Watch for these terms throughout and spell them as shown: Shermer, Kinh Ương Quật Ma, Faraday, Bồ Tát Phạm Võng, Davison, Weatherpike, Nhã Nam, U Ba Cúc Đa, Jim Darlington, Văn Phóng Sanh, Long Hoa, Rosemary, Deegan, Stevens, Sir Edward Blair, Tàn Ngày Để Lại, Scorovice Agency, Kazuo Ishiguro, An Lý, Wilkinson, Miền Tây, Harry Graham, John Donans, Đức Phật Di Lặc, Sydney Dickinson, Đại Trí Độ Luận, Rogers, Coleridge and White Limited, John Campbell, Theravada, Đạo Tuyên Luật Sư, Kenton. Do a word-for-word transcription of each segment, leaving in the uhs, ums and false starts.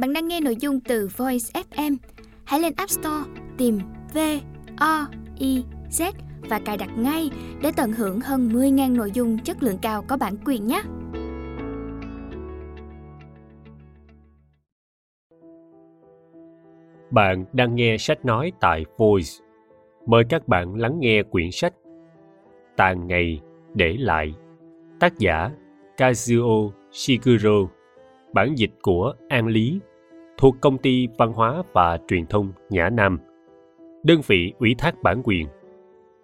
Bạn đang nghe nội dung từ Voice ép em. Hãy lên App Store tìm V O I Z và cài đặt ngay để tận hưởng hơn mười nghìn nội dung chất lượng cao có bản quyền nhé. Bạn đang nghe sách nói tại Voice. Mời các bạn lắng nghe quyển sách Tàn Ngày Để Lại, tác giả Kazuo Ishiguro, bản dịch của An Lý, thuộc Công ty Văn hóa và Truyền thông Nhã Nam, đơn vị ủy thác bản quyền.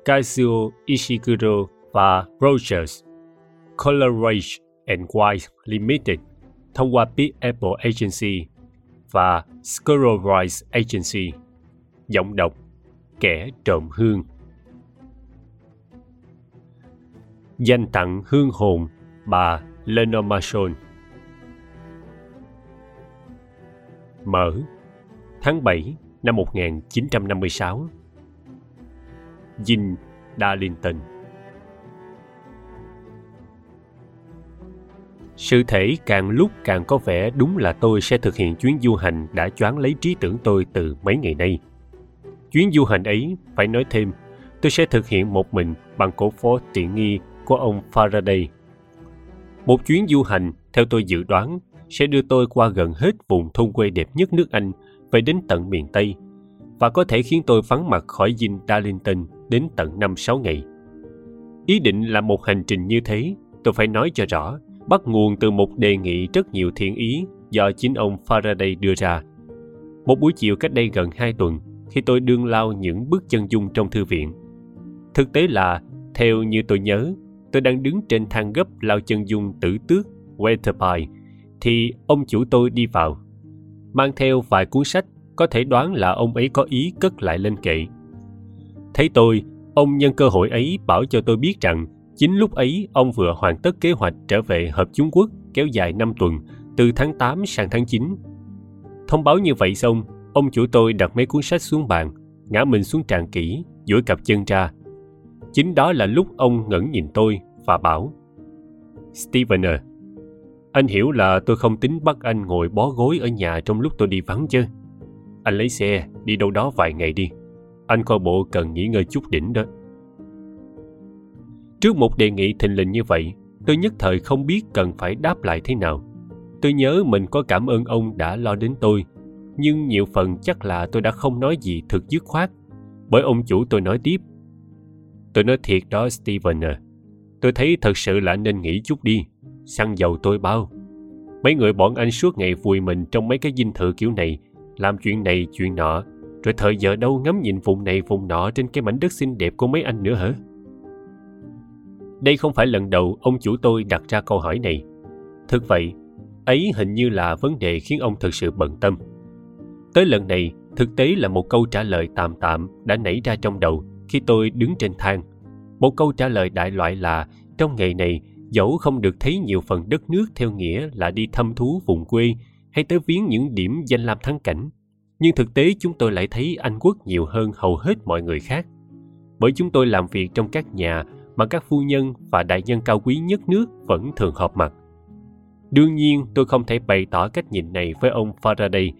Kazuo Ishiguro và Rogers, Coleridge and White Limited, thông qua Big Apple Agency và Scorovice Agency. Giọng đọc Kẻ Trộm Hương. Dành tặng hương hồn bà Lenore Mason. Mở tháng bảy năm một nghìn chín trăm năm mươi sáu. Jim Darlington. Sự thể càng lúc càng có vẻ đúng là tôi sẽ thực hiện chuyến du hành đã choáng lấy trí tưởng tôi từ mấy ngày nay. Chuyến du hành ấy, phải nói thêm, tôi sẽ thực hiện một mình bằng cổ Ford tiện nghi của ông Faraday. Một chuyến du hành, theo tôi dự đoán, sẽ đưa tôi qua gần hết vùng thôn quê đẹp nhất nước Anh, về đến tận miền Tây, và có thể khiến tôi vắng mặt khỏi Jim Darlington đến tận năm sáu ngày. Ý định là một hành trình như thế, tôi phải nói cho rõ, bắt nguồn từ một đề nghị rất nhiều thiện ý do chính ông Faraday đưa ra. Một buổi chiều cách đây gần hai tuần, khi tôi đương lao những bước chân dung trong thư viện. Thực tế là, theo như tôi nhớ, tôi đang đứng trên thang gấp lao chân dung tử tước Weatherpike, thì ông chủ tôi đi vào, mang theo vài cuốn sách, có thể đoán là ông ấy có ý cất lại lên kệ. Thấy tôi, ông nhân cơ hội ấy bảo cho tôi biết rằng chính lúc ấy ông vừa hoàn tất kế hoạch trở về Hợp Chúng Quốc kéo dài năm tuần, từ tháng tám sang tháng chín. Thông báo như vậy xong, ông chủ tôi đặt mấy cuốn sách xuống bàn, ngã mình xuống tràng kỹ, duỗi cặp chân ra. Chính đó là lúc ông ngẩng nhìn tôi và bảo: "Steven à, anh hiểu là tôi không tính bắt anh ngồi bó gối ở nhà trong lúc tôi đi vắng chứ. Anh lấy xe đi đâu đó vài ngày đi. Anh coi bộ cần nghỉ ngơi chút đỉnh đó." Trước một đề nghị thình lình như vậy, tôi nhất thời không biết cần phải đáp lại thế nào. Tôi nhớ mình có cảm ơn ông đã lo đến tôi, nhưng nhiều phần chắc là tôi đã không nói gì thực dứt khoát, bởi ông chủ tôi nói tiếp: "Tôi nói thiệt đó Steven à, tôi thấy thật sự là anh nên nghỉ chút đi, xăng dầu tôi bao. Mấy người bọn anh suốt ngày vùi mình trong mấy cái dinh thự kiểu này, làm chuyện này chuyện nọ, rồi thời giờ đâu ngắm nhìn vùng này vùng nọ trên cái mảnh đất xinh đẹp của mấy anh nữa hả?" Đây không phải lần đầu ông chủ tôi đặt ra câu hỏi này. Thực vậy, ấy hình như là vấn đề khiến ông thực sự bận tâm. Tới lần này, thực tế là một câu trả lời tạm tạm đã nảy ra trong đầu khi tôi đứng trên thang. Một câu trả lời đại loại là trong ngày này, dẫu không được thấy nhiều phần đất nước theo nghĩa là đi thăm thú vùng quê hay tới viếng những điểm danh lam thắng cảnh, nhưng thực tế chúng tôi lại thấy Anh Quốc nhiều hơn hầu hết mọi người khác. Bởi chúng tôi làm việc trong các nhà mà các phu nhân và đại nhân cao quý nhất nước vẫn thường họp mặt. Đương nhiên, tôi không thể bày tỏ cách nhìn này với ông Faraday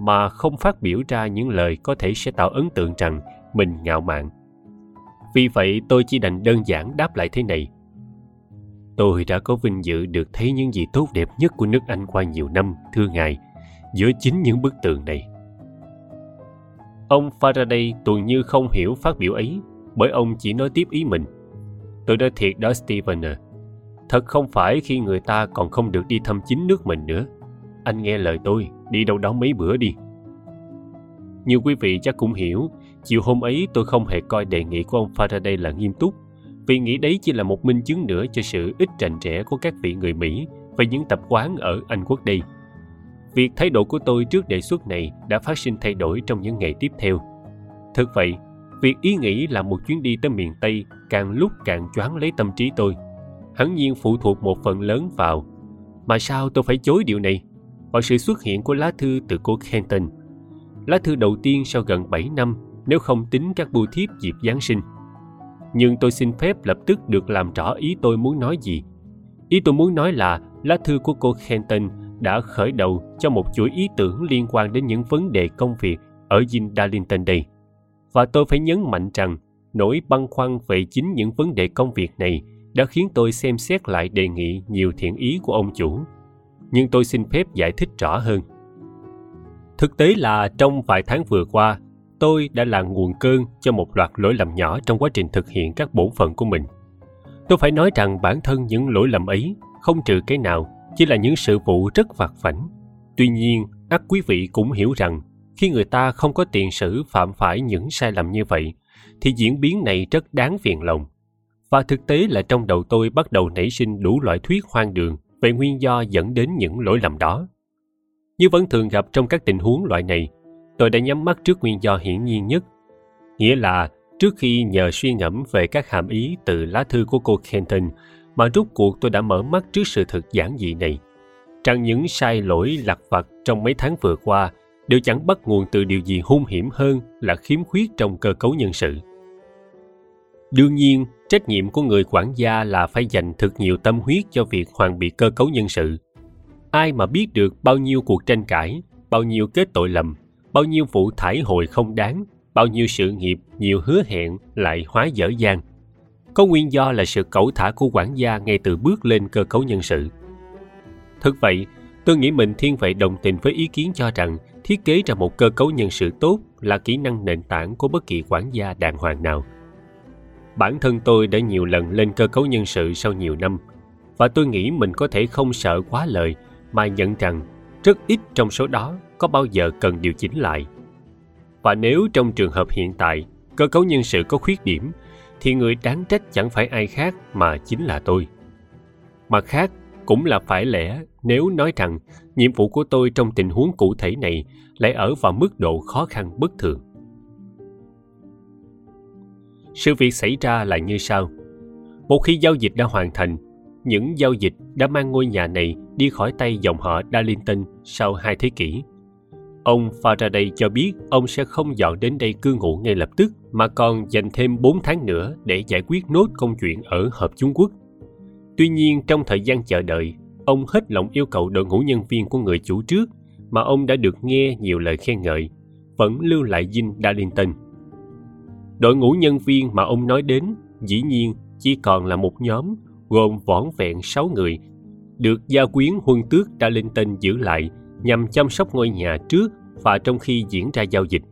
mà không phát biểu ra những lời có thể sẽ tạo ấn tượng rằng mình ngạo mạn. Vì vậy, tôi chỉ đành đơn giản đáp lại thế này: "Tôi đã có vinh dự được thấy những gì tốt đẹp nhất của nước Anh qua nhiều năm, thưa ngài, giữa chính những bức tường này." Ông Faraday tuần như không hiểu phát biểu ấy, bởi ông chỉ nói tiếp ý mình: "Tôi nói thiệt đó Steven à, thật không phải khi người ta còn không được đi thăm chính nước mình nữa. Anh nghe lời tôi, đi đâu đó mấy bữa đi." Như quý vị chắc cũng hiểu, chiều hôm ấy tôi không hề coi đề nghị của ông Faraday là nghiêm túc, vì nghĩ đấy chỉ là một minh chứng nữa cho sự ít rành rẽ của các vị người Mỹ về những tập quán ở Anh Quốc đây. Việc thái độ của tôi trước đề xuất này đã phát sinh thay đổi trong những ngày tiếp theo. Thực vậy, việc ý nghĩ làm một chuyến đi tới miền Tây càng lúc càng choáng lấy tâm trí tôi, hẳn nhiên phụ thuộc một phần lớn vào, mà sao tôi phải chối điều này, vào sự xuất hiện của lá thư từ cô Kenton. Lá thư đầu tiên sau gần bảy năm, nếu không tính các bưu thiếp dịp Giáng sinh. Nhưng tôi xin phép lập tức được làm rõ ý tôi muốn nói gì. Ý tôi muốn nói là lá thư của cô Kenton đã khởi đầu cho một chuỗi ý tưởng liên quan đến những vấn đề công việc ở Jim Darlington đây. Và tôi phải nhấn mạnh rằng nỗi băn khoăn về chính những vấn đề công việc này đã khiến tôi xem xét lại đề nghị nhiều thiện ý của ông chủ. Nhưng tôi xin phép giải thích rõ hơn. Thực tế là trong vài tháng vừa qua, tôi đã là nguồn cơn cho một loạt lỗi lầm nhỏ trong quá trình thực hiện các bổn phận của mình. Tôi phải nói rằng bản thân những lỗi lầm ấy, không trừ cái nào, chỉ là những sự vụ rất vặt vãnh. Tuy nhiên, ắt quý vị cũng hiểu rằng, khi người ta không có tiền sử phạm phải những sai lầm như vậy, thì diễn biến này rất đáng phiền lòng. Và thực tế là trong đầu tôi bắt đầu nảy sinh đủ loại thuyết hoang đường về nguyên do dẫn đến những lỗi lầm đó. Như vẫn thường gặp trong các tình huống loại này, tôi đã nhắm mắt trước nguyên do hiển nhiên nhất, nghĩa là trước khi nhờ suy ngẫm về các hàm ý từ lá thư của cô Kenton mà rốt cuộc tôi đã mở mắt trước sự thật giản dị này, rằng những sai lỗi lặt vặt trong mấy tháng vừa qua đều chẳng bắt nguồn từ điều gì hung hiểm hơn là khiếm khuyết trong cơ cấu nhân sự. Đương nhiên, trách nhiệm của người quản gia là phải dành thật nhiều tâm huyết cho việc hoàn bị cơ cấu nhân sự. Ai mà biết được bao nhiêu cuộc tranh cãi, bao nhiêu kết tội lầm, bao nhiêu vụ thải hồi không đáng, bao nhiêu sự nghiệp nhiều hứa hẹn lại hóa dở dang. Có nguyên do là sự cẩu thả của quản gia ngay từ bước lên cơ cấu nhân sự. Thực vậy, tôi nghĩ mình thiên về đồng tình với ý kiến cho rằng thiết kế ra một cơ cấu nhân sự tốt là kỹ năng nền tảng của bất kỳ quản gia đàng hoàng nào. Bản thân tôi đã nhiều lần lên cơ cấu nhân sự sau nhiều năm, và tôi nghĩ mình có thể không sợ quá lời mà nhận rằng rất ít trong số đó có bao giờ cần điều chỉnh lại. Và nếu trong trường hợp hiện tại cơ cấu nhân sự có khuyết điểm, thì người đáng trách chẳng phải ai khác mà chính là tôi. Mặt khác, cũng là phải lẽ nếu nói rằng nhiệm vụ của tôi trong tình huống cụ thể này lại ở vào mức độ khó khăn bất thường. Sự việc xảy ra là như sau. Một khi giao dịch đã hoàn thành, những giao dịch đã mang ngôi nhà này đi khỏi tay dòng họ Darlington sau hai thế kỷ. Ông Faraday cho biết ông sẽ không dọn đến đây cư ngụ ngay lập tức mà còn dành thêm bốn tháng nữa để giải quyết nốt công chuyện ở Hợp Chúng Quốc. Tuy nhiên, trong thời gian chờ đợi, ông hết lòng yêu cầu đội ngũ nhân viên của người chủ trước mà ông đã được nghe nhiều lời khen ngợi, vẫn lưu lại Jim Darlington. Đội ngũ nhân viên mà ông nói đến dĩ nhiên chỉ còn là một nhóm gồm vỏn vẹn sáu người, được gia quyến huân tước Darlington giữ lại nhằm chăm sóc ngôi nhà trước và trong khi diễn ra giao dịch.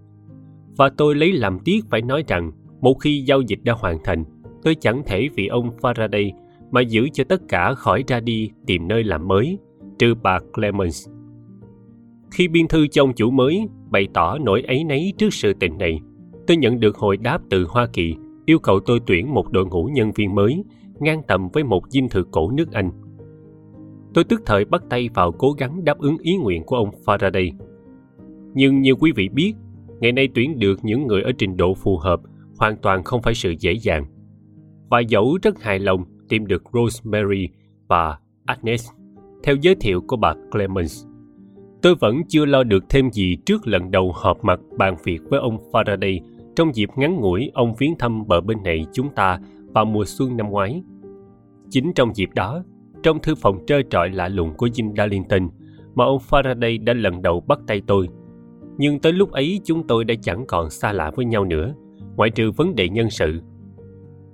Và tôi lấy làm tiếc phải nói rằng một khi giao dịch đã hoàn thành, tôi chẳng thể vì ông Faraday mà giữ cho tất cả khỏi ra đi tìm nơi làm mới, trừ bà Clemens. Khi biên thư cho ông chủ mới bày tỏ nỗi áy náy trước sự tình này, tôi nhận được hồi đáp từ Hoa Kỳ yêu cầu tôi tuyển một đội ngũ nhân viên mới ngang tầm với một dinh thự cổ nước Anh. Tôi tức thời bắt tay vào cố gắng đáp ứng ý nguyện của ông Faraday. Nhưng như quý vị biết, ngày nay tuyển được những người ở trình độ phù hợp hoàn toàn không phải sự dễ dàng. Và dẫu rất hài lòng tìm được Rosemary và Agnes theo giới thiệu của bà Clemens, tôi vẫn chưa lo được thêm gì trước lần đầu họp mặt bàn việc với ông Faraday trong dịp ngắn ngủi ông viếng thăm bờ bên này chúng ta vào mùa xuân năm ngoái. Chính trong dịp đó, trong thư phòng trơ trọi lạ lùng của Jim Darlington mà ông Faraday đã lần đầu bắt tay tôi. Nhưng tới lúc ấy chúng tôi đã chẳng còn xa lạ với nhau nữa, ngoại trừ vấn đề nhân sự.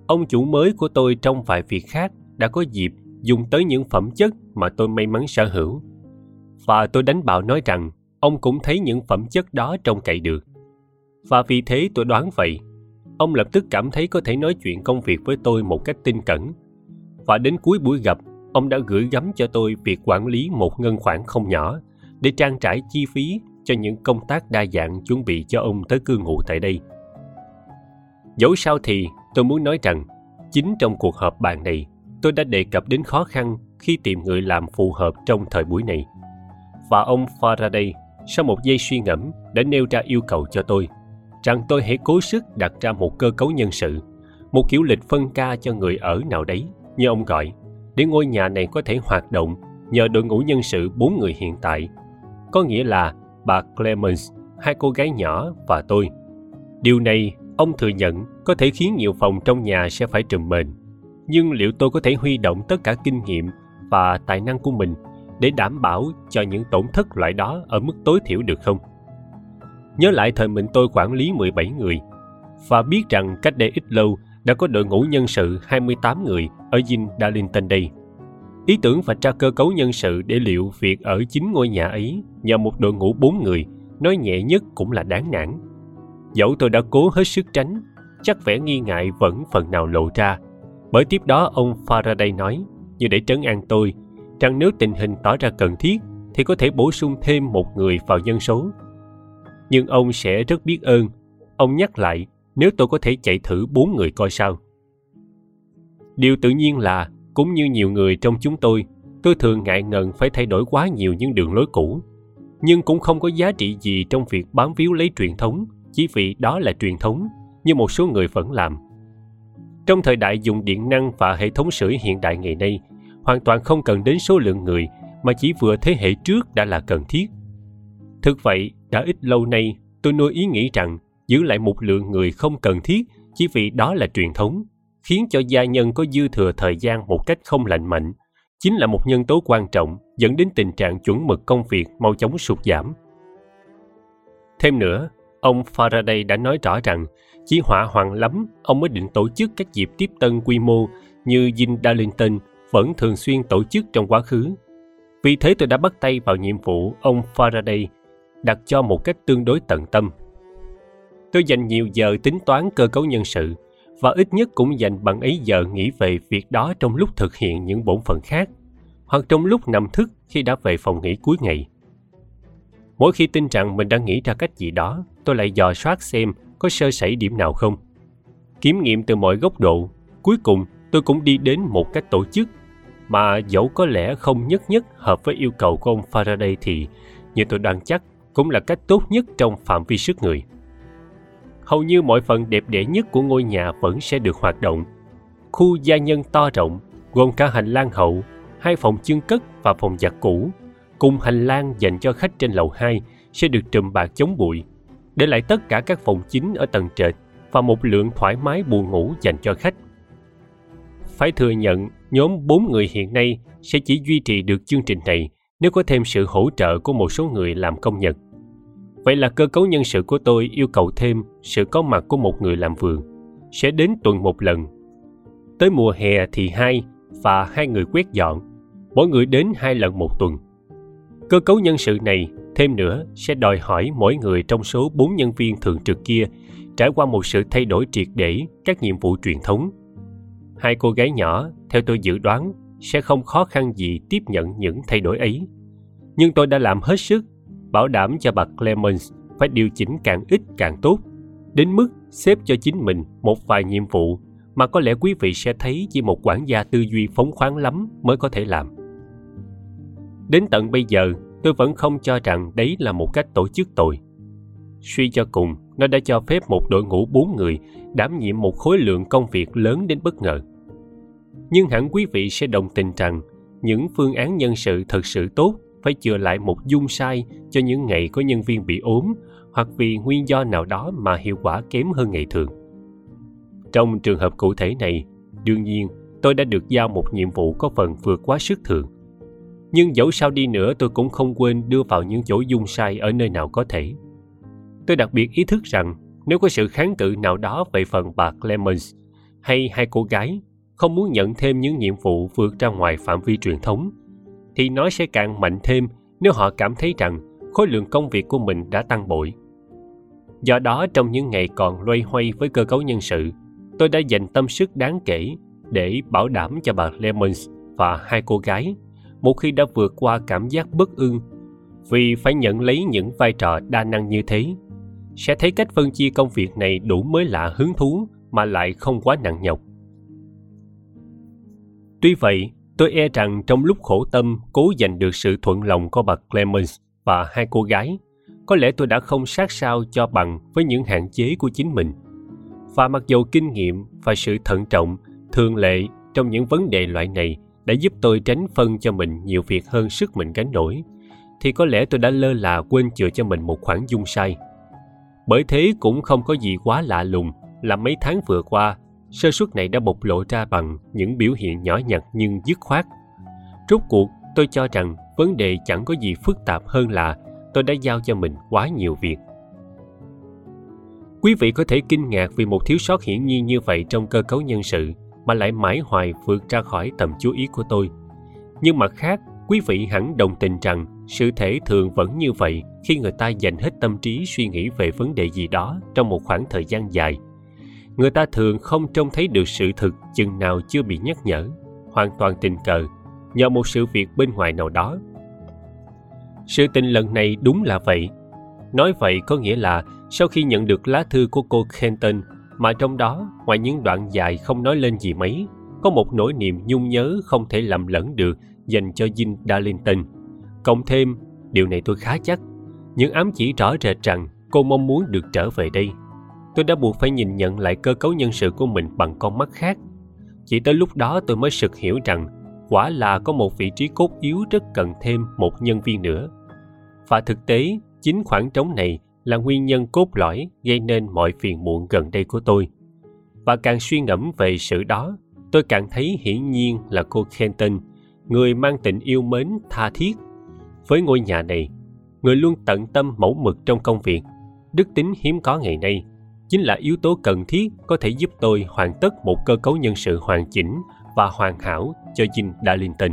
Ông chủ mới của tôi trong vài việc khác đã có dịp dùng tới những phẩm chất mà tôi may mắn sở hữu. Và tôi đánh bạo nói rằng ông cũng thấy những phẩm chất đó trông cậy được. Và vì thế tôi đoán vậy, ông lập tức cảm thấy có thể nói chuyện công việc với tôi một cách tin cẩn. Và đến cuối buổi gặp, ông đã gửi gắm cho tôi việc quản lý một ngân khoản không nhỏ để trang trải chi phí cho những công tác đa dạng chuẩn bị cho ông tới cư ngụ tại đây. Dẫu sao thì tôi muốn nói rằng chính trong cuộc họp bàn này, tôi đã đề cập đến khó khăn khi tìm người làm phù hợp trong thời buổi này. Và ông Faraday sau một giây suy ngẫm đã nêu ra yêu cầu cho tôi rằng tôi hãy cố sức đặt ra một cơ cấu nhân sự, một kiểu lịch phân ca cho người ở nào đấy như ông gọi, để ngôi nhà này có thể hoạt động nhờ đội ngũ nhân sự bốn người hiện tại, có nghĩa là bà Clemens, hai cô gái nhỏ và tôi. Điều này ông thừa nhận có thể khiến nhiều phòng trong nhà sẽ phải trùm mền, nhưng liệu tôi có thể huy động tất cả kinh nghiệm và tài năng của mình để đảm bảo cho những tổn thất loại đó ở mức tối thiểu được không? Nhớ lại thời mình tôi quản lý mười bảy người, và biết rằng cách đây ít lâu đã có đội ngũ nhân sự hai mươi tám người ở Jim Darlington đây. Ý tưởng và tra cơ cấu nhân sự để liệu việc ở chính ngôi nhà ấy nhờ một đội ngũ bốn người, nói nhẹ nhất cũng là đáng nản. Dẫu tôi đã cố hết sức tránh, chắc vẻ nghi ngại vẫn phần nào lộ ra, bởi tiếp đó ông Faraday nói, như để trấn an tôi, rằng nếu tình hình tỏ ra cần thiết thì có thể bổ sung thêm một người vào dân số. Nhưng ông sẽ rất biết ơn, ông nhắc lại, nếu tôi có thể chạy thử bốn người coi sao. Điều tự nhiên là, cũng như nhiều người trong chúng tôi, tôi thường ngại ngần phải thay đổi quá nhiều những đường lối cũ, nhưng cũng không có giá trị gì trong việc bám víu lấy truyền thống, chỉ vì đó là truyền thống, như một số người vẫn làm. Trong thời đại dùng điện năng và hệ thống sưởi hiện đại ngày nay, hoàn toàn không cần đến số lượng người mà chỉ vừa thế hệ trước đã là cần thiết. Thực vậy, đã ít lâu nay, tôi nuôi ý nghĩ rằng giữ lại một lượng người không cần thiết chỉ vì đó là truyền thống, khiến cho gia nhân có dư thừa thời gian một cách không lành mạnh, chính là một nhân tố quan trọng dẫn đến tình trạng chuẩn mực công việc mau chóng sụt giảm. Thêm nữa, ông Faraday đã nói rõ rằng chỉ họa hoằng lắm ông mới định tổ chức các dịp tiếp tân quy mô như Jim Darlington vẫn thường xuyên tổ chức trong quá khứ. Vì thế tôi đã bắt tay vào nhiệm vụ ông Faraday đặt cho một cách tương đối tận tâm. Tôi dành nhiều giờ tính toán cơ cấu nhân sự và ít nhất cũng dành bằng ấy giờ nghĩ về việc đó trong lúc thực hiện những bổn phận khác, hoặc trong lúc nằm thức khi đã về phòng nghỉ cuối ngày. Mỗi khi tin rằng mình đã nghĩ ra cách gì đó, tôi lại dò soát xem có sơ sẩy điểm nào không. Kiểm nghiệm từ mọi góc độ, cuối cùng tôi cũng đi đến một cách tổ chức mà dẫu có lẽ không nhất nhất hợp với yêu cầu của ông Faraday thì, như tôi đoán chắc, cũng là cách tốt nhất trong phạm vi sức người. Hầu như mọi phần đẹp đẽ nhất của ngôi nhà vẫn sẽ được hoạt động. Khu gia nhân to rộng, gồm cả hành lang hậu, hai phòng chưng cất và phòng giặt cũ, cùng hành lang dành cho khách trên lầu hai sẽ được trùm bạt chống bụi, để lại tất cả các phòng chính ở tầng trệt và một lượng thoải mái buồng ngủ dành cho khách. Phải thừa nhận, nhóm bốn người hiện nay sẽ chỉ duy trì được chương trình này nếu có thêm sự hỗ trợ của một số người làm công Nhật. Vậy là cơ cấu nhân sự của tôi yêu cầu thêm sự có mặt của một người làm vườn, sẽ đến tuần một lần. Tới mùa hè thì hai, và hai người quét dọn, mỗi người đến hai lần một tuần. Cơ cấu nhân sự này, thêm nữa, sẽ đòi hỏi mỗi người trong số bốn nhân viên thường trực kia trải qua một sự thay đổi triệt để các nhiệm vụ truyền thống. Hai cô gái nhỏ, theo tôi dự đoán, sẽ không khó khăn gì tiếp nhận những thay đổi ấy. Nhưng tôi đã làm hết sức, bảo đảm cho bà Clemens phải điều chỉnh càng ít càng tốt, đến mức xếp cho chính mình một vài nhiệm vụ mà có lẽ quý vị sẽ thấy chỉ một quản gia tư duy phóng khoáng lắm mới có thể làm. Đến tận bây giờ, tôi vẫn không cho rằng đấy là một cách tổ chức tồi. Suy cho cùng, nó đã cho phép một đội ngũ bốn người đảm nhiệm một khối lượng công việc lớn đến bất ngờ. Nhưng hẳn quý vị sẽ đồng tình rằng những phương án nhân sự thật sự tốt phải chừa lại một dung sai cho những ngày có nhân viên bị ốm hoặc vì nguyên do nào đó mà hiệu quả kém hơn ngày thường. Trong trường hợp cụ thể này, đương nhiên tôi đã được giao một nhiệm vụ có phần vượt quá sức thường. Nhưng dẫu sao đi nữa tôi cũng không quên đưa vào những chỗ dung sai ở nơi nào có thể. Tôi đặc biệt ý thức rằng nếu có sự kháng cự nào đó về phần bà Clemens hay hai cô gái không muốn nhận thêm những nhiệm vụ vượt ra ngoài phạm vi truyền thống, thì nó sẽ càng mạnh thêm nếu họ cảm thấy rằng khối lượng công việc của mình đã tăng bội. Do đó, trong những ngày còn loay hoay với cơ cấu nhân sự, tôi đã dành tâm sức đáng kể để bảo đảm cho bà Clemens và hai cô gái, một khi đã vượt qua cảm giác bất ưng vì phải nhận lấy những vai trò đa năng như thế, sẽ thấy cách phân chia công việc này đủ mới lạ hứng thú mà lại không quá nặng nhọc. Tuy vậy, tôi e rằng trong lúc khổ tâm cố giành được sự thuận lòng của bà Clemens và hai cô gái, có lẽ tôi đã không sát sao cho bằng với những hạn chế của chính mình. Và mặc dù kinh nghiệm và sự thận trọng, thường lệ trong những vấn đề loại này đã giúp tôi tránh phân cho mình nhiều việc hơn sức mình gánh nổi, thì có lẽ tôi đã lơ là quên chừa cho mình một khoảng dung sai. Bởi thế cũng không có gì quá lạ lùng là mấy tháng vừa qua, sơ suất này đã bộc lộ ra bằng những biểu hiện nhỏ nhặt nhưng dứt khoát. Rốt cuộc, tôi cho rằng vấn đề chẳng có gì phức tạp hơn là tôi đã giao cho mình quá nhiều việc. Quý vị có thể kinh ngạc vì một thiếu sót hiển nhiên như vậy trong cơ cấu nhân sự mà lại mãi hoài vượt ra khỏi tầm chú ý của tôi. Nhưng mặt khác, quý vị hẳn đồng tình rằng sự thể thường vẫn như vậy khi người ta dành hết tâm trí suy nghĩ về vấn đề gì đó trong một khoảng thời gian dài. Người ta thường không trông thấy được sự thực chừng nào chưa bị nhắc nhở, hoàn toàn tình cờ, nhờ một sự việc bên ngoài nào đó. Sự tình lần này đúng là vậy. Nói vậy có nghĩa là sau khi nhận được lá thư của cô Kenton, mà trong đó, ngoài những đoạn dài không nói lên gì mấy, có một nỗi niềm nhung nhớ không thể làm lẫn được dành cho Jim Darlington. Cộng thêm, điều này tôi khá chắc, những ám chỉ rõ rệt rằng cô mong muốn được trở về đây. Tôi đã buộc phải nhìn nhận lại cơ cấu nhân sự của mình bằng con mắt khác. Chỉ tới lúc đó tôi mới sực hiểu rằng quả là có một vị trí cốt yếu rất cần thêm một nhân viên nữa. Và thực tế, chính khoảng trống này là nguyên nhân cốt lõi gây nên mọi phiền muộn gần đây của tôi. Và càng suy ngẫm về sự đó, tôi càng thấy hiển nhiên là cô Kenton, người mang tình yêu mến tha thiết với ngôi nhà này, người luôn tận tâm mẫu mực trong công việc, đức tính hiếm có ngày nay, chính là yếu tố cần thiết có thể giúp tôi hoàn tất một cơ cấu nhân sự hoàn chỉnh và hoàn hảo cho Jim Darlington.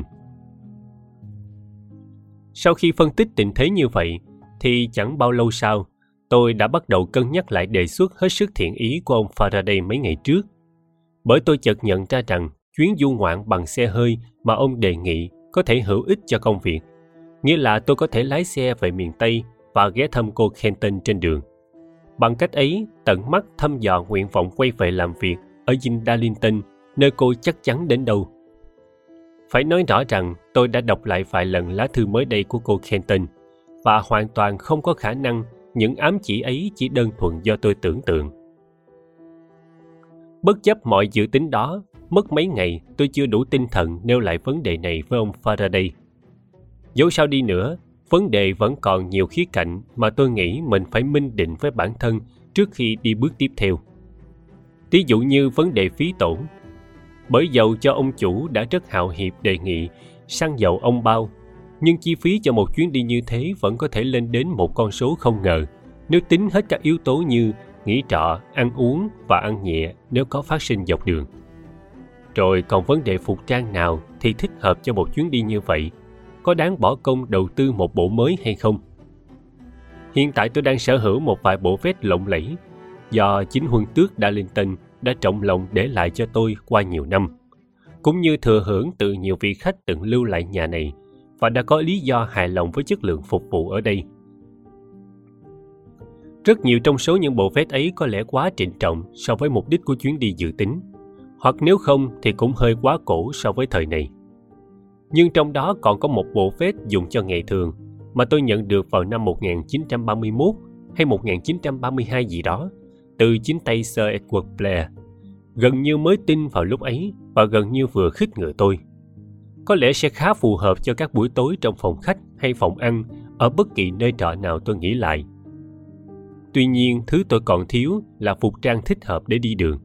Sau khi phân tích tình thế như vậy, thì chẳng bao lâu sau, tôi đã bắt đầu cân nhắc lại đề xuất hết sức thiện ý của ông Faraday mấy ngày trước. Bởi tôi chợt nhận ra rằng chuyến du ngoạn bằng xe hơi mà ông đề nghị có thể hữu ích cho công việc. Nghĩa là tôi có thể lái xe về miền Tây và ghé thăm cô Kenton trên đường. Bằng cách ấy, tận mắt thăm dò nguyện vọng quay về làm việc ở Jim Darlington, nơi cô chắc chắn đến đâu. Phải nói rõ rằng tôi đã đọc lại vài lần lá thư mới đây của cô Kenton, và hoàn toàn không có khả năng những ám chỉ ấy chỉ đơn thuần do tôi tưởng tượng. Bất chấp mọi dự tính đó, mất mấy ngày tôi chưa đủ tinh thần nêu lại vấn đề này với ông Faraday. Dẫu sao đi nữa, vấn đề vẫn còn nhiều khía cạnh mà tôi nghĩ mình phải minh định với bản thân trước khi đi bước tiếp theo. Ví dụ như vấn đề phí tổn. Bởi dầu cho ông chủ đã rất hào hiệp đề nghị xăng dầu ông bao, nhưng chi phí cho một chuyến đi như thế vẫn có thể lên đến một con số không ngờ nếu tính hết các yếu tố như nghỉ trọ, ăn uống và ăn nhẹ nếu có phát sinh dọc đường. Rồi còn vấn đề phục trang nào thì thích hợp cho một chuyến đi như vậy? Có đáng bỏ công đầu tư một bộ mới hay không? Hiện tại tôi đang sở hữu một vài bộ vest lộng lẫy do chính huân tước Darlington đã trọng lòng để lại cho tôi qua nhiều năm, cũng như thừa hưởng từ nhiều vị khách từng lưu lại nhà này và đã có lý do hài lòng với chất lượng phục vụ ở đây. Rất nhiều trong số những bộ vest ấy có lẽ quá trịnh trọng so với mục đích của chuyến đi dự tính, hoặc nếu không thì cũng hơi quá cổ so với thời này. Nhưng trong đó còn có một bộ vest dùng cho ngày thường mà tôi nhận được vào năm một nghìn chín trăm ba mươi mốt hay một nghìn chín trăm ba mươi hai gì đó từ chính tay Sir Edward Blair, gần như mới tin vào lúc ấy và gần như vừa khích ngựa tôi. Có lẽ sẽ khá phù hợp cho các buổi tối trong phòng khách hay phòng ăn ở bất kỳ nơi trọ nào tôi nghĩ lại. Tuy nhiên, thứ tôi còn thiếu là phục trang thích hợp để đi đường.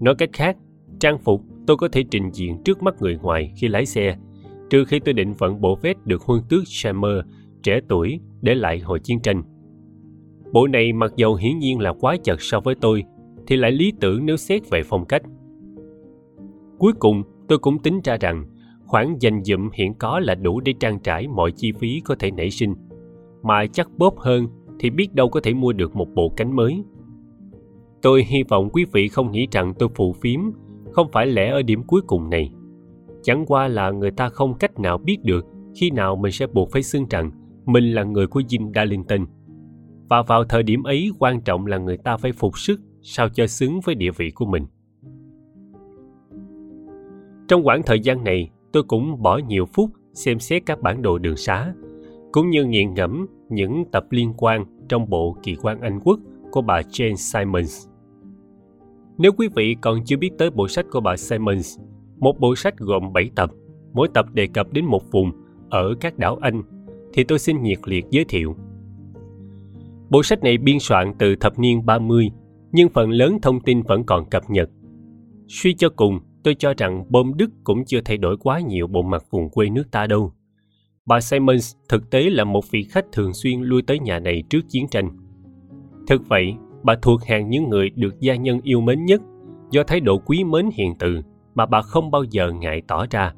Nói cách khác, trang phục tôi có thể trình diện trước mắt người ngoài khi lái xe, trừ khi tôi định vận bộ vest được huân tước Shermer trẻ tuổi để lại hồi chiến tranh. Bộ này mặc dầu hiển nhiên là quá chật so với tôi, thì lại lý tưởng nếu xét về phong cách. Cuối cùng, tôi cũng tính ra rằng khoản dành dụm hiện có là đủ để trang trải mọi chi phí có thể nảy sinh, mà chắc bóp hơn thì biết đâu có thể mua được một bộ cánh mới. Tôi hy vọng quý vị không nghĩ rằng tôi phù phiếm, không phải lẽ ở điểm cuối cùng này. Chẳng qua là người ta không cách nào biết được khi nào mình sẽ buộc phải xưng rằng mình là người của Jim Darlington. Và vào thời điểm ấy, quan trọng là người ta phải phục sức sao cho xứng với địa vị của mình. Trong khoảng thời gian này, tôi cũng bỏ nhiều phút xem xét các bản đồ đường sá, cũng như nghiền ngẫm những tập liên quan trong bộ Kỳ quan Anh quốc của bà Jane Symons. Nếu quý vị còn chưa biết tới bộ sách của bà Symons, một bộ sách gồm bảy tập, mỗi tập đề cập đến một vùng ở các đảo Anh, thì tôi xin nhiệt liệt giới thiệu. Bộ sách này biên soạn từ thập niên ba mươi, nhưng phần lớn thông tin vẫn còn cập nhật. Suy cho cùng, tôi cho rằng bom Đức cũng chưa thay đổi quá nhiều bộ mặt vùng quê nước ta đâu. bà Symons thực tế là một vị khách thường xuyên lui tới nhà này trước chiến tranh. Thực vậy, bà thuộc hàng những người được gia nhân yêu mến nhất do thái độ quý mến hiền từ mà bà không bao giờ ngại tỏ ra.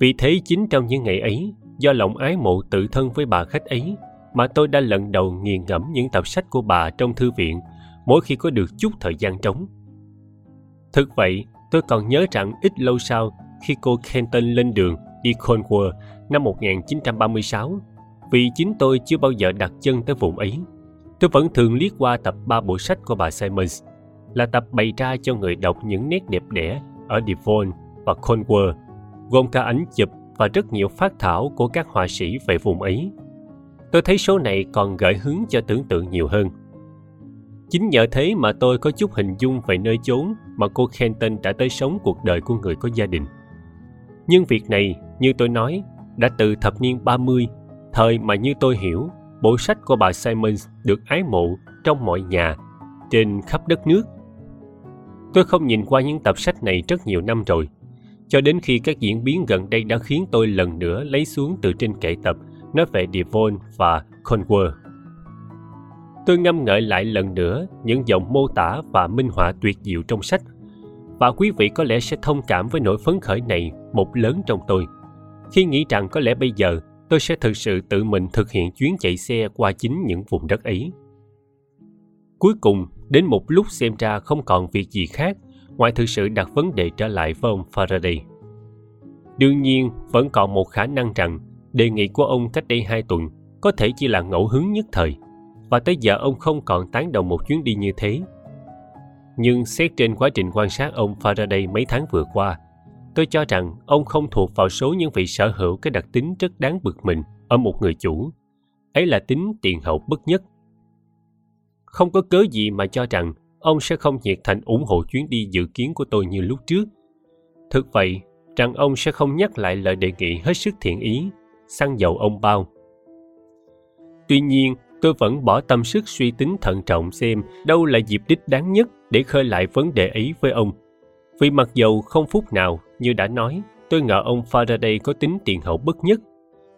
Vì thế chính trong những ngày ấy, do lòng ái mộ tự thân với bà khách ấy mà tôi đã lần đầu nghiền ngẫm những tập sách của bà trong thư viện mỗi khi có được chút thời gian trống. Thực vậy, tôi còn nhớ rằng ít lâu sau khi cô Kenton lên đường đi Cornwall năm một nghìn chín trăm ba mươi sáu, vì chính tôi chưa bao giờ đặt chân tới vùng ấy, tôi vẫn thường liếc qua tập ba bộ sách của bà Symons, là tập bày ra cho người đọc những nét đẹp đẽ ở Devon và Cornwall, gồm cả ảnh chụp và rất nhiều phác thảo của các họa sĩ về vùng ấy. Tôi thấy số này còn gợi hứng cho tưởng tượng nhiều hơn. Chính nhờ thế mà tôi có chút hình dung về nơi chốn mà cô Kenton đã tới sống cuộc đời của người có gia đình. Nhưng việc này, như tôi nói, đã từ thập niên ba mươi, thời mà như tôi hiểu, bộ sách của bà Symons được ái mộ trong mọi nhà, trên khắp đất nước. Tôi không nhìn qua những tập sách này rất nhiều năm rồi, cho đến khi các diễn biến gần đây đã khiến tôi lần nữa lấy xuống từ trên kệ tập nói về Devon và Cornwall. Tôi ngâm ngợi lại lần nữa những dòng mô tả và minh họa tuyệt diệu trong sách, và quý vị có lẽ sẽ thông cảm với nỗi phấn khởi này một lớn trong tôi, khi nghĩ rằng có lẽ bây giờ tôi sẽ thực sự tự mình thực hiện chuyến chạy xe qua chính những vùng đất ấy. Cuối cùng, đến một lúc xem ra không còn việc gì khác ngoài thực sự đặt vấn đề trở lại với ông Faraday. Đương nhiên, vẫn còn một khả năng rằng đề nghị của ông cách đây hai tuần có thể chỉ là ngẫu hứng nhất thời, và tới giờ ông không còn tán đồng một chuyến đi như thế. Nhưng xét trên quá trình quan sát ông Faraday mấy tháng vừa qua, tôi cho rằng ông không thuộc vào số những vị sở hữu cái đặc tính rất đáng bực mình ở một người chủ, ấy là tính tiền hậu bất nhất. Không có cớ gì mà cho rằng ông sẽ không nhiệt thành ủng hộ chuyến đi dự kiến của tôi như lúc trước. Thực vậy, rằng ông sẽ không nhắc lại lời đề nghị hết sức thiện ý, xăng dầu ông bao. Tuy nhiên, tôi vẫn bỏ tâm sức suy tính thận trọng xem đâu là dịp đích đáng nhất để khơi lại vấn đề ấy với ông. Vì mặc dầu không phút nào, như đã nói, tôi ngờ ông Faraday có tính tiền hậu bất nhất,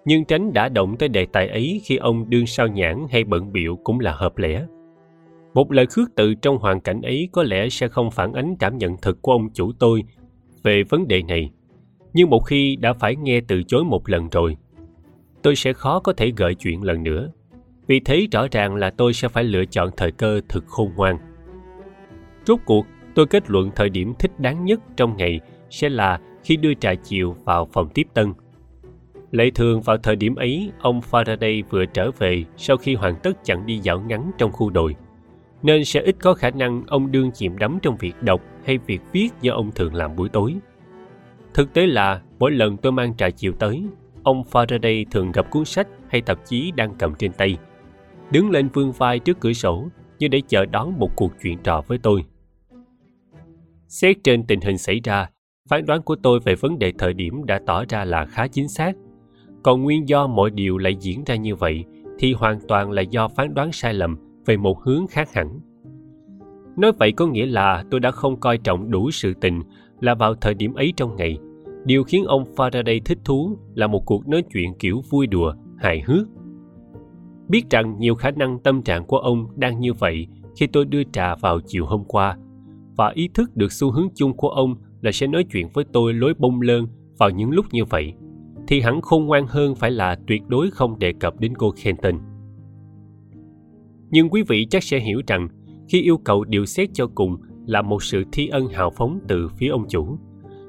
nhưng tránh đã động tới đề tài ấy khi ông đương sao nhãng hay bận bịu cũng là hợp lẽ. Một lời khước từ trong hoàn cảnh ấy có lẽ sẽ không phản ánh cảm nhận thực của ông chủ tôi về vấn đề này, nhưng một khi đã phải nghe từ chối một lần rồi, tôi sẽ khó có thể gợi chuyện lần nữa. Vì thế rõ ràng là tôi sẽ phải lựa chọn thời cơ thực khôn ngoan. Rốt cuộc, tôi kết luận thời điểm thích đáng nhất trong ngày sẽ là khi đưa trà chiều vào phòng tiếp tân. Lệ thường vào thời điểm ấy, ông Faraday vừa trở về sau khi hoàn tất chặng đi dạo ngắn trong khu đồi, nên sẽ ít có khả năng ông đương chìm đắm trong việc đọc hay việc viết do ông thường làm buổi tối. Thực tế là, mỗi lần tôi mang trà chiều tới, ông Faraday thường gặp cuốn sách hay tạp chí đang cầm trên tay, đứng lên vươn vai trước cửa sổ như để chờ đón một cuộc chuyện trò với tôi. Xét trên tình hình xảy ra, phán đoán của tôi về vấn đề thời điểm đã tỏ ra là khá chính xác. Còn nguyên do mọi điều lại diễn ra như vậy thì hoàn toàn là do phán đoán sai lầm về một hướng khác hẳn. Nói vậy có nghĩa là tôi đã không coi trọng đủ sự tình là vào thời điểm ấy trong ngày. Điều khiến ông Faraday thích thú là một cuộc nói chuyện kiểu vui đùa, hài hước. Biết rằng nhiều khả năng tâm trạng của ông đang như vậy khi tôi đưa trà vào chiều hôm qua, và ý thức được xu hướng chung của ông là sẽ nói chuyện với tôi lối bông lơn vào những lúc như vậy, thì hẳn khôn ngoan hơn phải là tuyệt đối không đề cập đến cô Kenton. Nhưng quý vị chắc sẽ hiểu rằng khi yêu cầu điều xét cho cùng là một sự thi ân hào phóng từ phía ông chủ,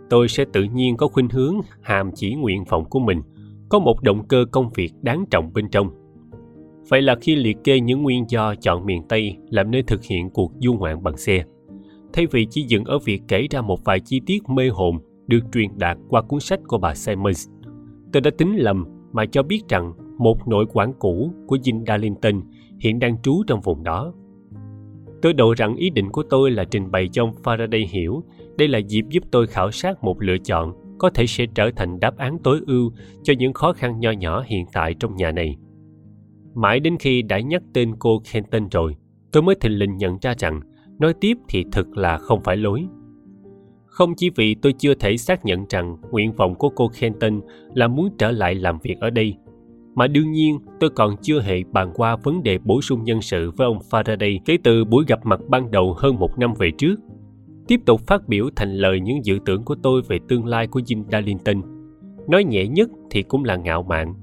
tôi sẽ tự nhiên có khuynh hướng hàm chỉ nguyện vọng của mình, có một động cơ công việc đáng trọng bên trong. Vậy là khi liệt kê những nguyên do chọn miền Tây làm nơi thực hiện cuộc du ngoạn bằng xe, thay vì chỉ dừng ở việc kể ra một vài chi tiết mê hồn được truyền đạt qua cuốn sách của bà Symons, tôi đã tính lầm mà cho biết rằng một nội quản cũ của Jim Darlington hiện đang trú trong vùng đó. Tôi đổ rằng ý định của tôi là trình bày cho ông Faraday hiểu đây là dịp giúp tôi khảo sát một lựa chọn có thể sẽ trở thành đáp án tối ưu cho những khó khăn nho nhỏ hiện tại trong nhà này. Mãi đến khi đã nhắc tên cô Kenton rồi, tôi mới thình lình nhận ra rằng nói tiếp thì thực là không phải lối. Không chỉ vì tôi chưa thể xác nhận rằng nguyện vọng của cô Kenton là muốn trở lại làm việc ở đây, mà đương nhiên tôi còn chưa hề bàn qua vấn đề bổ sung nhân sự với ông Faraday kể từ buổi gặp mặt ban đầu hơn một năm về trước. Tiếp tục phát biểu thành lời những dự tưởng của tôi về tương lai của Jim Darlington. Nói nhẹ nhất thì cũng là ngạo mạn.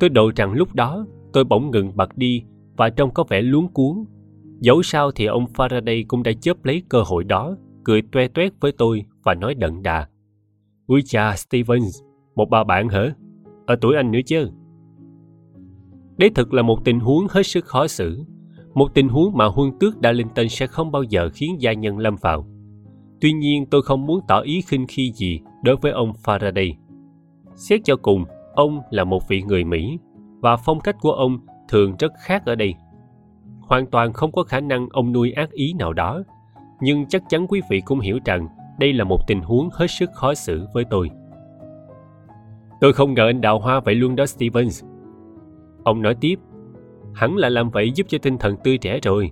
Tôi độ rằng lúc đó tôi bỗng ngừng bật đi và trông có vẻ luống cuống. Dẫu sao thì ông Faraday cũng đã chớp lấy cơ hội đó, cười toe toét với tôi và nói đận đà: "Ui cha Stevens, một bà bạn hả? Ở tuổi anh nữa chứ." Đấy thực là một tình huống hết sức khó xử, một tình huống mà huân tước Darlington sẽ không bao giờ khiến gia nhân lâm vào. Tuy nhiên tôi không muốn tỏ ý khinh khi gì đối với ông Faraday. Xét cho cùng, ông là một vị người Mỹ và phong cách của ông thường rất khác ở đây. Hoàn toàn không có khả năng ông nuôi ác ý nào đó, nhưng chắc chắn quý vị cũng hiểu rằng đây là một tình huống hết sức khó xử với tôi. "Tôi không ngờ anh đào hoa vậy luôn đó Stevens," ông nói tiếp. "Hẳn là làm vậy giúp cho tinh thần tươi trẻ rồi.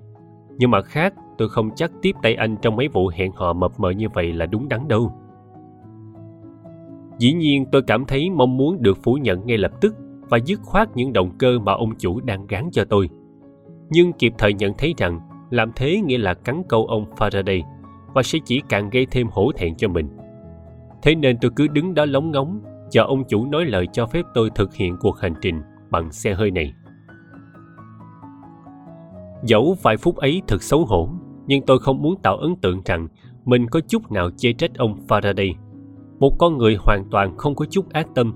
Nhưng mà khác, tôi không chắc tiếp tay anh trong mấy vụ hẹn hò mập mờ như vậy là đúng đắn đâu." Dĩ nhiên tôi cảm thấy mong muốn được phủ nhận ngay lập tức và dứt khoát những động cơ mà ông chủ đang gán cho tôi. Nhưng kịp thời nhận thấy rằng làm thế nghĩa là cắn câu ông Faraday và sẽ chỉ càng gây thêm hổ thẹn cho mình. Thế nên tôi cứ đứng đó lóng ngóng, chờ ông chủ nói lời cho phép tôi thực hiện cuộc hành trình bằng xe hơi này. Dẫu vài phút ấy thật xấu hổ, nhưng tôi không muốn tạo ấn tượng rằng mình có chút nào chê trách ông Faraday, một con người hoàn toàn không có chút ác tâm.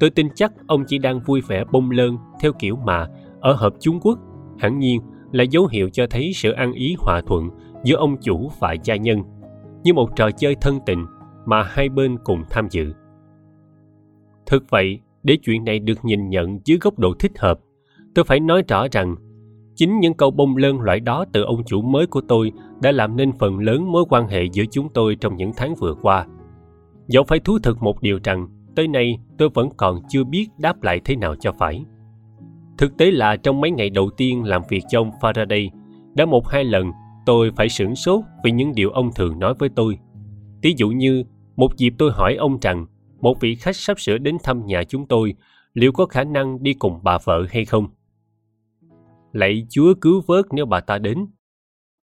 Tôi tin chắc ông chỉ đang vui vẻ bông lơn theo kiểu mà ở hợp Trung Quốc, hẳn nhiên là dấu hiệu cho thấy sự ăn ý hòa thuận giữa ông chủ và gia nhân, như một trò chơi thân tình mà hai bên cùng tham dự. Thực vậy, để chuyện này được nhìn nhận dưới góc độ thích hợp, tôi phải nói rõ rằng chính những câu bông lơn loại đó từ ông chủ mới của tôi đã làm nên phần lớn mối quan hệ giữa chúng tôi trong những tháng vừa qua. Dẫu phải thú thực một điều rằng tới nay tôi vẫn còn chưa biết đáp lại thế nào cho phải. Thực tế là trong mấy ngày đầu tiên làm việc cho ông Faraday, đã một hai lần tôi phải sửng sốt vì những điều ông thường nói với tôi. Ví dụ như một dịp tôi hỏi ông rằng một vị khách sắp sửa đến thăm nhà chúng tôi liệu có khả năng đi cùng bà vợ hay không. "Lạy Chúa cứu vớt nếu bà ta đến,"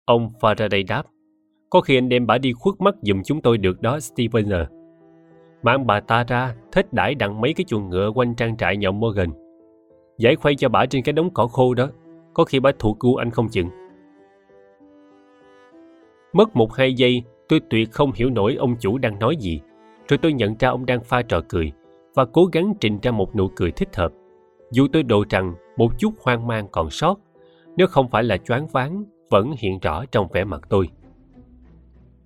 ông Faraday đáp. "Có khi anh đem bà đi khuất mắt giùm chúng tôi được đó Steven à. Mang bà ta ra, thết đãi đặng mấy cái chuồng ngựa quanh trang trại nhà Morgan. Giải khuây cho bà trên cái đống cỏ khô đó, có khi bà thuộc gu anh không chừng." Mất một hai giây, tôi tuyệt không hiểu nổi ông chủ đang nói gì, rồi tôi nhận ra ông đang pha trò cười và cố gắng trình ra một nụ cười thích hợp. Dù tôi độ rằng một chút hoang mang còn sót, nếu không phải là choáng váng, vẫn hiện rõ trong vẻ mặt tôi.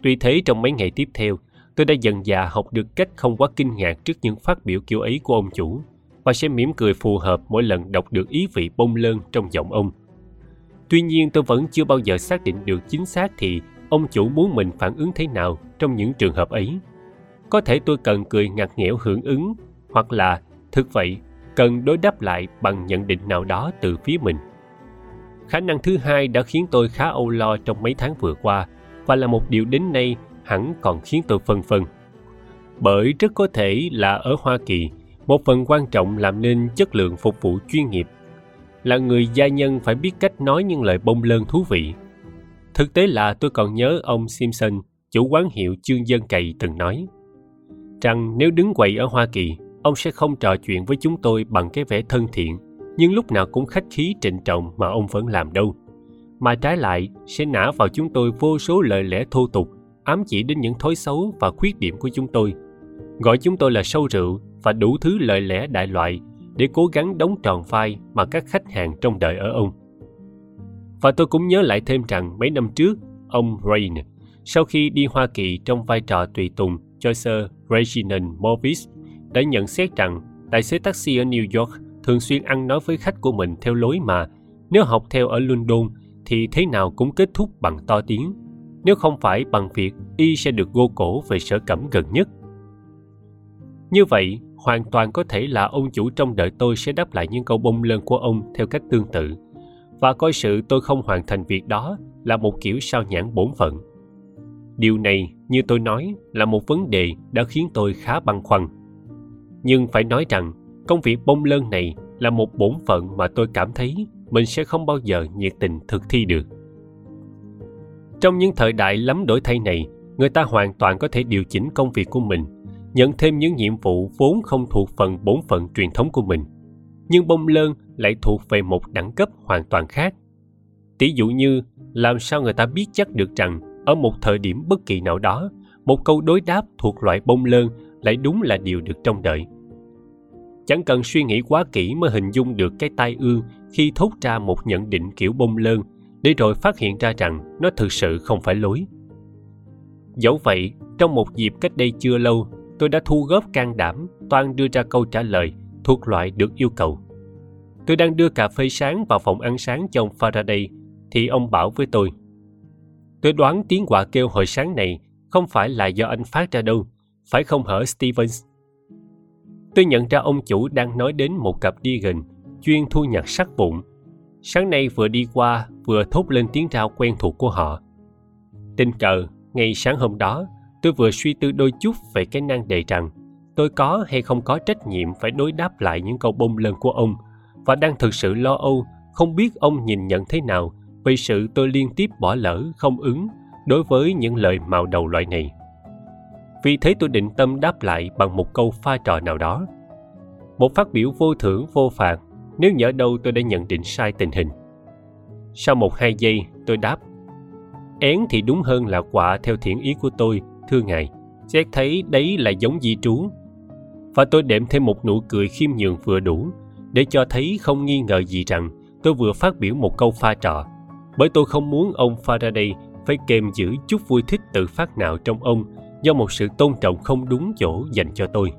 Tuy thế, trong mấy ngày tiếp theo, tôi đã dần dà học được cách không quá kinh ngạc trước những phát biểu kiểu ấy của ông chủ và sẽ mỉm cười phù hợp mỗi lần đọc được ý vị bông lơn trong giọng ông. Tuy nhiên, tôi vẫn chưa bao giờ xác định được chính xác thì ông chủ muốn mình phản ứng thế nào trong những trường hợp ấy. Có thể tôi cần cười ngặt nghẽo hưởng ứng, hoặc là, thực vậy, cần đối đáp lại bằng nhận định nào đó từ phía mình. Khả năng thứ hai đã khiến tôi khá âu lo trong mấy tháng vừa qua và là một điều đến nay hẳn còn khiến tôi phân vân. Bởi rất có thể là ở Hoa Kỳ, một phần quan trọng làm nên chất lượng phục vụ chuyên nghiệp là người gia nhân phải biết cách nói những lời bông lơn thú vị. Thực tế là tôi còn nhớ ông Simpson, chủ quán hiệu Chương Dân Cày, từng nói rằng nếu đứng quầy ở Hoa Kỳ, ông sẽ không trò chuyện với chúng tôi bằng cái vẻ thân thiện, nhưng lúc nào cũng khách khí trịnh trọng mà ông vẫn làm đâu. Mà trái lại, sẽ nã vào chúng tôi vô số lời lẽ thô tục, ám chỉ đến những thói xấu và khuyết điểm của chúng tôi. Gọi chúng tôi là sâu rượu và đủ thứ lời lẽ đại loại để cố gắng đóng tròn vai mà các khách hàng trông đợi ở ông. Và tôi cũng nhớ lại thêm rằng mấy năm trước, ông Rain, sau khi đi Hoa Kỳ trong vai trò tùy tùng cho Sir Reginald Morris, đã nhận xét rằng tài xế taxi ở New York thường xuyên ăn nói với khách của mình theo lối mà nếu học theo ở London thì thế nào cũng kết thúc bằng to tiếng, nếu không phải bằng việc y sẽ được gô cổ về sở cẩm gần nhất. Như vậy, hoàn toàn có thể là ông chủ trong đời tôi sẽ đáp lại những câu bông lơn của ông theo cách tương tự và coi sự tôi không hoàn thành việc đó là một kiểu sao nhãng bổn phận. Điều này, như tôi nói, là một vấn đề đã khiến tôi khá băn khoăn. Nhưng phải nói rằng, công việc bông lơn này là một bổn phận mà tôi cảm thấy mình sẽ không bao giờ nhiệt tình thực thi được. Trong những thời đại lắm đổi thay này, người ta hoàn toàn có thể điều chỉnh công việc của mình, nhận thêm những nhiệm vụ vốn không thuộc phần bổn phận truyền thống của mình. Nhưng bông lơn lại thuộc về một đẳng cấp hoàn toàn khác. Tỷ dụ như, làm sao người ta biết chắc được rằng ở một thời điểm bất kỳ nào đó, một câu đối đáp thuộc loại bông lơn lại đúng là điều được trông đợi. Chẳng cần suy nghĩ quá kỹ mới hình dung được cái tai ương khi thốt ra một nhận định kiểu bông lơn, để rồi phát hiện ra rằng nó thực sự không phải lối. Dẫu vậy, trong một dịp cách đây chưa lâu, tôi đã thu góp can đảm, toan đưa ra câu trả lời thuộc loại được yêu cầu. Tôi đang đưa cà phê sáng vào phòng ăn sáng cho ông Faraday, thì ông bảo với tôi: "Tôi đoán tiếng quạ kêu hồi sáng này không phải là do anh phát ra đâu, phải không hở Steven?" Tôi nhận ra ông chủ đang nói đến một cặp Deegan chuyên thu nhặt sắt vụn. Sáng nay vừa đi qua vừa thốt lên tiếng rao quen thuộc của họ. Tình cờ, ngay sáng hôm đó, tôi vừa suy tư đôi chút về cái nan đề rằng tôi có hay không có trách nhiệm phải đối đáp lại những câu bông lơn của ông, và đang thực sự lo âu không biết ông nhìn nhận thế nào vì sự tôi liên tiếp bỏ lỡ, không ứng đối với những lời mào đầu loại này. Vì thế tôi định tâm đáp lại bằng một câu pha trò nào đó. Một phát biểu vô thưởng vô phạt nếu nhỡ đâu tôi đã nhận định sai tình hình. Sau một hai giây tôi đáp: "Én thì đúng hơn là quạ theo thiện ý của tôi, thưa ngài. Xét thấy đấy là giống di trú." Và tôi đệm thêm một nụ cười khiêm nhường vừa đủ để cho thấy không nghi ngờ gì rằng tôi vừa phát biểu một câu pha trò, bởi tôi không muốn ông Faraday phải kèm giữ chút vui thích tự phát nào trong ông do một sự tôn trọng không đúng chỗ dành cho tôi.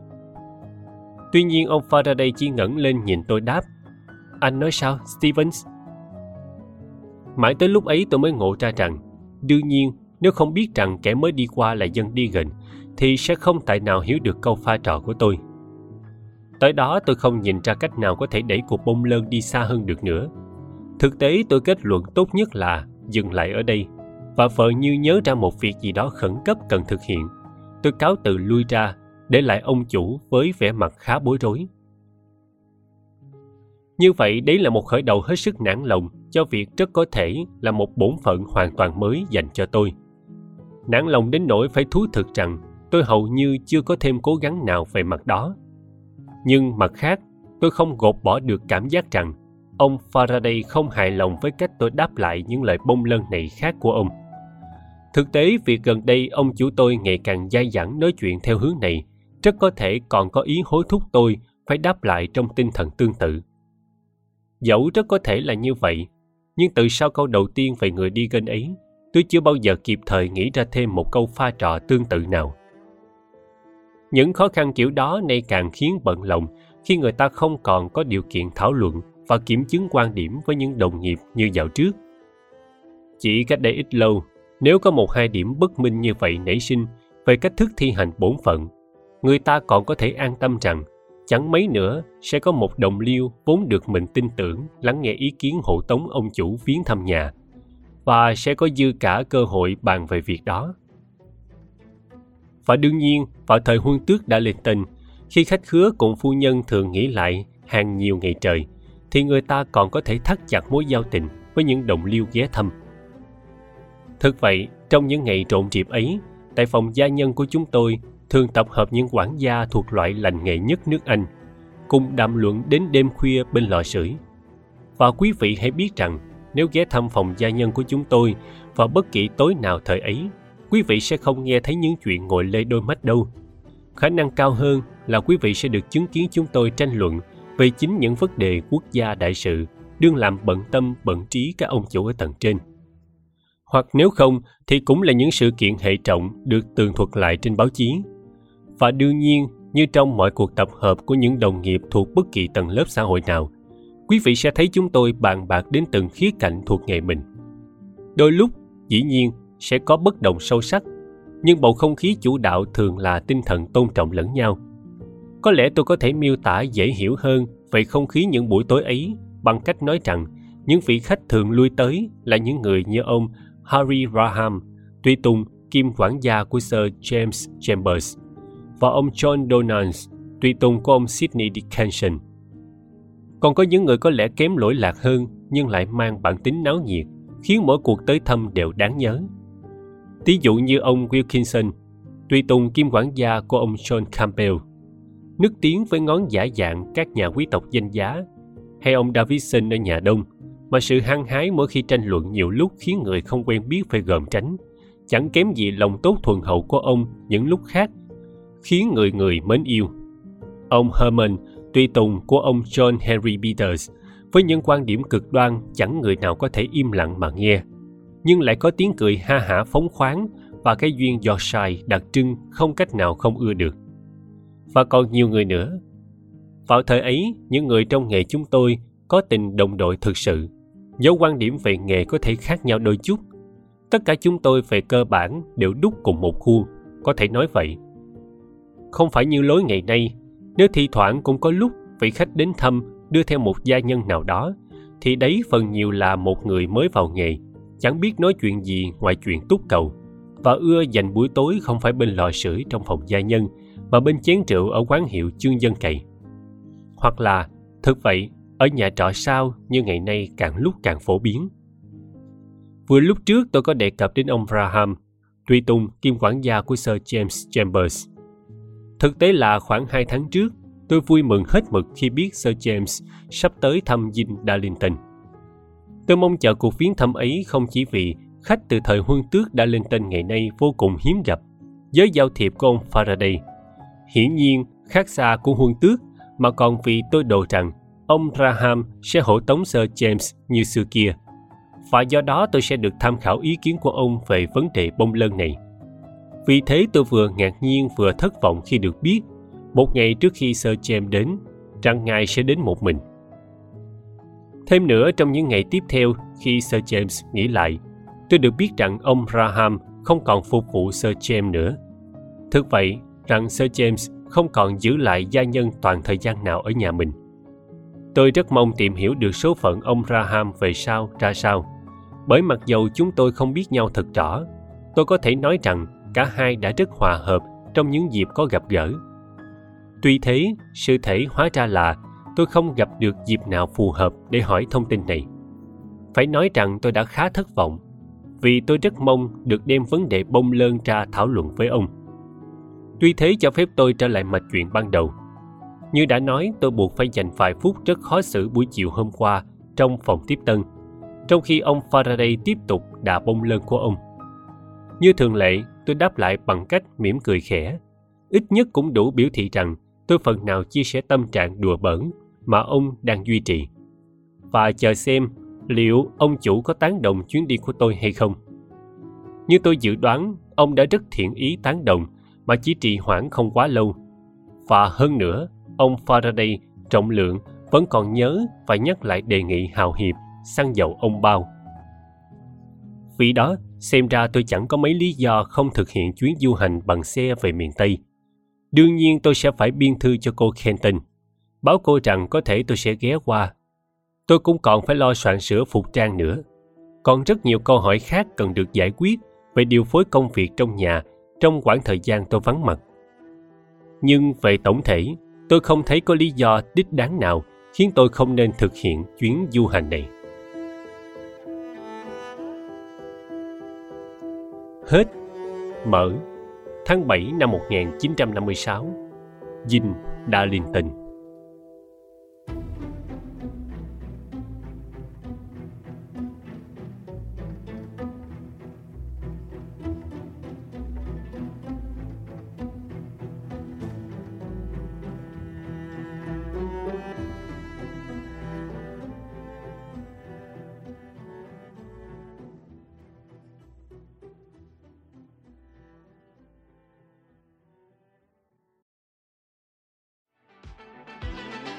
Tuy nhiên ông Faraday chỉ ngẩng lên nhìn tôi đáp: "Anh nói sao, Stevens?" Mãi tới lúc ấy tôi mới ngộ ra rằng, đương nhiên, nếu không biết rằng kẻ mới đi qua là dân Deegan, thì sẽ không tài nào hiểu được câu pha trò của tôi. Tới đó tôi không nhìn ra cách nào có thể đẩy cuộc bông lơn đi xa hơn được nữa. Thực tế tôi kết luận tốt nhất là dừng lại ở đây, và vợ như nhớ ra một việc gì đó khẩn cấp cần thực hiện. Tôi cáo từ lui ra, để lại ông chủ với vẻ mặt khá bối rối. Như vậy, đấy là một khởi đầu hết sức nản lòng cho việc rất có thể là một bổn phận hoàn toàn mới dành cho tôi. Nản lòng đến nỗi phải thú thực rằng tôi hầu như chưa có thêm cố gắng nào về mặt đó. Nhưng mặt khác, tôi không gột bỏ được cảm giác rằng ông Faraday không hài lòng với cách tôi đáp lại những lời bông lơn này khác của ông. Thực tế, việc gần đây ông chủ tôi ngày càng dai dẳng nói chuyện theo hướng này rất có thể còn có ý hối thúc tôi phải đáp lại trong tinh thần tương tự. Dẫu rất có thể là như vậy, nhưng từ sau câu đầu tiên về người Deegan ấy, tôi chưa bao giờ kịp thời nghĩ ra thêm một câu pha trò tương tự nào. Những khó khăn kiểu đó nay càng khiến bận lòng khi người ta không còn có điều kiện thảo luận và kiểm chứng quan điểm với những đồng nghiệp như dạo trước. Chỉ cách đây ít lâu, nếu có một hai điểm bất minh như vậy nảy sinh về cách thức thi hành bổn phận, người ta còn có thể an tâm rằng chẳng mấy nữa sẽ có một đồng liêu vốn được mình tin tưởng lắng nghe ý kiến hộ tống ông chủ viếng thăm nhà, và sẽ có dư cả cơ hội bàn về việc đó. Và đương nhiên, vào thời huân tước đã lên tên, khi khách khứa cùng phu nhân thường nghỉ lại hàng nhiều ngày trời, thì người ta còn có thể thắt chặt mối giao tình với những đồng liêu ghé thăm. Thực vậy, trong những ngày trộn rịp ấy, tại phòng gia nhân của chúng tôi thường tập hợp những quản gia thuộc loại lành nghề nhất nước Anh, cùng đàm luận đến đêm khuya bên lò sưởi. Và quý vị hãy biết rằng, nếu ghé thăm phòng gia nhân của chúng tôi vào bất kỳ tối nào thời ấy, quý vị sẽ không nghe thấy những chuyện ngồi lê đôi mắt đâu. Khả năng cao hơn là quý vị sẽ được chứng kiến chúng tôi tranh luận về chính những vấn đề quốc gia đại sự đương làm bận tâm bận trí các ông chủ ở tầng trên. Hoặc nếu không thì cũng là những sự kiện hệ trọng được tường thuật lại trên báo chí. Và đương nhiên, như trong mọi cuộc tập hợp của những đồng nghiệp thuộc bất kỳ tầng lớp xã hội nào, quý vị sẽ thấy chúng tôi bàn bạc đến từng khía cạnh thuộc nghề mình. Đôi lúc, dĩ nhiên, sẽ có bất đồng sâu sắc, nhưng bầu không khí chủ đạo thường là tinh thần tôn trọng lẫn nhau. Có lẽ tôi có thể miêu tả dễ hiểu hơn về không khí những buổi tối ấy bằng cách nói rằng những vị khách thường lui tới là những người như ông Harry Graham, tùy tùng kiêm quản gia của Sir James Chambers, và ông John Donans, tùy tùng của ông Sydney Dickinson. Còn có những người có lẽ kém lỗi lạc hơn nhưng lại mang bản tính náo nhiệt, khiến mỗi cuộc tới thăm đều đáng nhớ. Ví dụ như ông Wilkinson, tùy tùng kiêm quản gia của ông John Campbell, nức tiếng với ngón giả dạng các nhà quý tộc danh giá, hay ông Davison ở nhà Đông, mà sự hăng hái mỗi khi tranh luận nhiều lúc khiến người không quen biết phải gờm tránh, chẳng kém gì lòng tốt thuần hậu của ông những lúc khác, khiến người người mến yêu. Ông Herman, tùy tùng của ông John Henry Peters, với những quan điểm cực đoan chẳng người nào có thể im lặng mà nghe, nhưng lại có tiếng cười ha hả phóng khoáng và cái duyên Yorkshire đặc trưng không cách nào không ưa được. Và còn nhiều người nữa. Vào thời ấy, những người trong nghề chúng tôi có tình đồng đội thực sự, dẫu quan điểm về nghề có thể khác nhau đôi chút. Tất cả chúng tôi về cơ bản đều đúc cùng một khuôn, có thể nói vậy. Không phải như lối ngày nay, nếu thi thoảng cũng có lúc vị khách đến thăm đưa theo một gia nhân nào đó, thì đấy phần nhiều là một người mới vào nghề, chẳng biết nói chuyện gì ngoài chuyện túc cầu, và ưa dành buổi tối không phải bên lò sưởi trong phòng gia nhân, mà bên chén rượu ở quán hiệu Chương Dân Cậy. Hoặc là, thực vậy, ở nhà trọ sao như ngày nay càng lúc càng phổ biến. Vừa lúc trước tôi có đề cập đến ông Graham, tùy tùng kiêm quản gia của Sir James Chambers. Thực tế là khoảng hai tháng trước, tôi vui mừng hết mực khi biết Sir James sắp tới thăm Jim Darlington. Tôi mong chờ cuộc viếng thăm ấy không chỉ vì khách từ thời huân tước Darlington ngày nay vô cùng hiếm gặp, giới giao thiệp của ông Faraday hiển nhiên khác xa của huân tước, mà còn vì tôi đồ rằng ông Graham sẽ hộ tống Sir James như xưa kia, và do đó tôi sẽ được tham khảo ý kiến của ông về vấn đề bông lân này. Vì thế tôi vừa ngạc nhiên vừa thất vọng khi được biết, một ngày trước khi Sir James đến, rằng ngài sẽ đến một mình. Thêm nữa, trong những ngày tiếp theo, khi Sir James nghĩ lại, tôi được biết rằng ông Graham không còn phục vụ Sir James nữa. Thực vậy, rằng Sir James không còn giữ lại gia nhân toàn thời gian nào ở nhà mình. Tôi rất mong tìm hiểu được số phận ông Graham về sau ra sao, bởi mặc dầu chúng tôi không biết nhau thật rõ, tôi có thể nói rằng cả hai đã rất hòa hợp trong những dịp có gặp gỡ. Tuy thế, sự thể hóa ra là tôi không gặp được dịp nào phù hợp để hỏi thông tin này. Phải nói rằng tôi đã khá thất vọng, vì tôi rất mong được đem vấn đề bông lơn ra thảo luận với ông. Tuy thế, cho phép tôi trở lại mạch chuyện ban đầu. Như đã nói, tôi buộc phải dành vài phút rất khó xử buổi chiều hôm qua trong phòng tiếp tân, trong khi ông Faraday tiếp tục đà bông lơn của ông. Như thường lệ, tôi đáp lại bằng cách mỉm cười khẽ, ít nhất cũng đủ biểu thị rằng tôi phần nào chia sẻ tâm trạng đùa bỡn mà ông đang duy trì, và chờ xem liệu ông chủ có tán đồng chuyến đi của tôi hay không. Như tôi dự đoán, ông đã rất thiện ý tán đồng, mà chỉ trì hoãn không quá lâu. Và hơn nữa, ông Faraday trọng lượng vẫn còn nhớ và nhắc lại đề nghị hào hiệp xăng dầu ông bao. Vì đó, xem ra tôi chẳng có mấy lý do không thực hiện chuyến du hành bằng xe về miền Tây. Đương nhiên tôi sẽ phải biên thư cho cô Kenton, báo cô rằng có thể tôi sẽ ghé qua. Tôi cũng còn phải lo soạn sửa phục trang nữa. Còn rất nhiều câu hỏi khác cần được giải quyết về điều phối công việc trong nhà trong khoảng thời gian tôi vắng mặt. Nhưng về tổng thể, tôi không thấy có lý do đích đáng nào khiến tôi không nên thực hiện chuyến du hành này. Hết mở tháng bảy năm một nghìn chín trăm năm mươi sáu. Jim Darlington.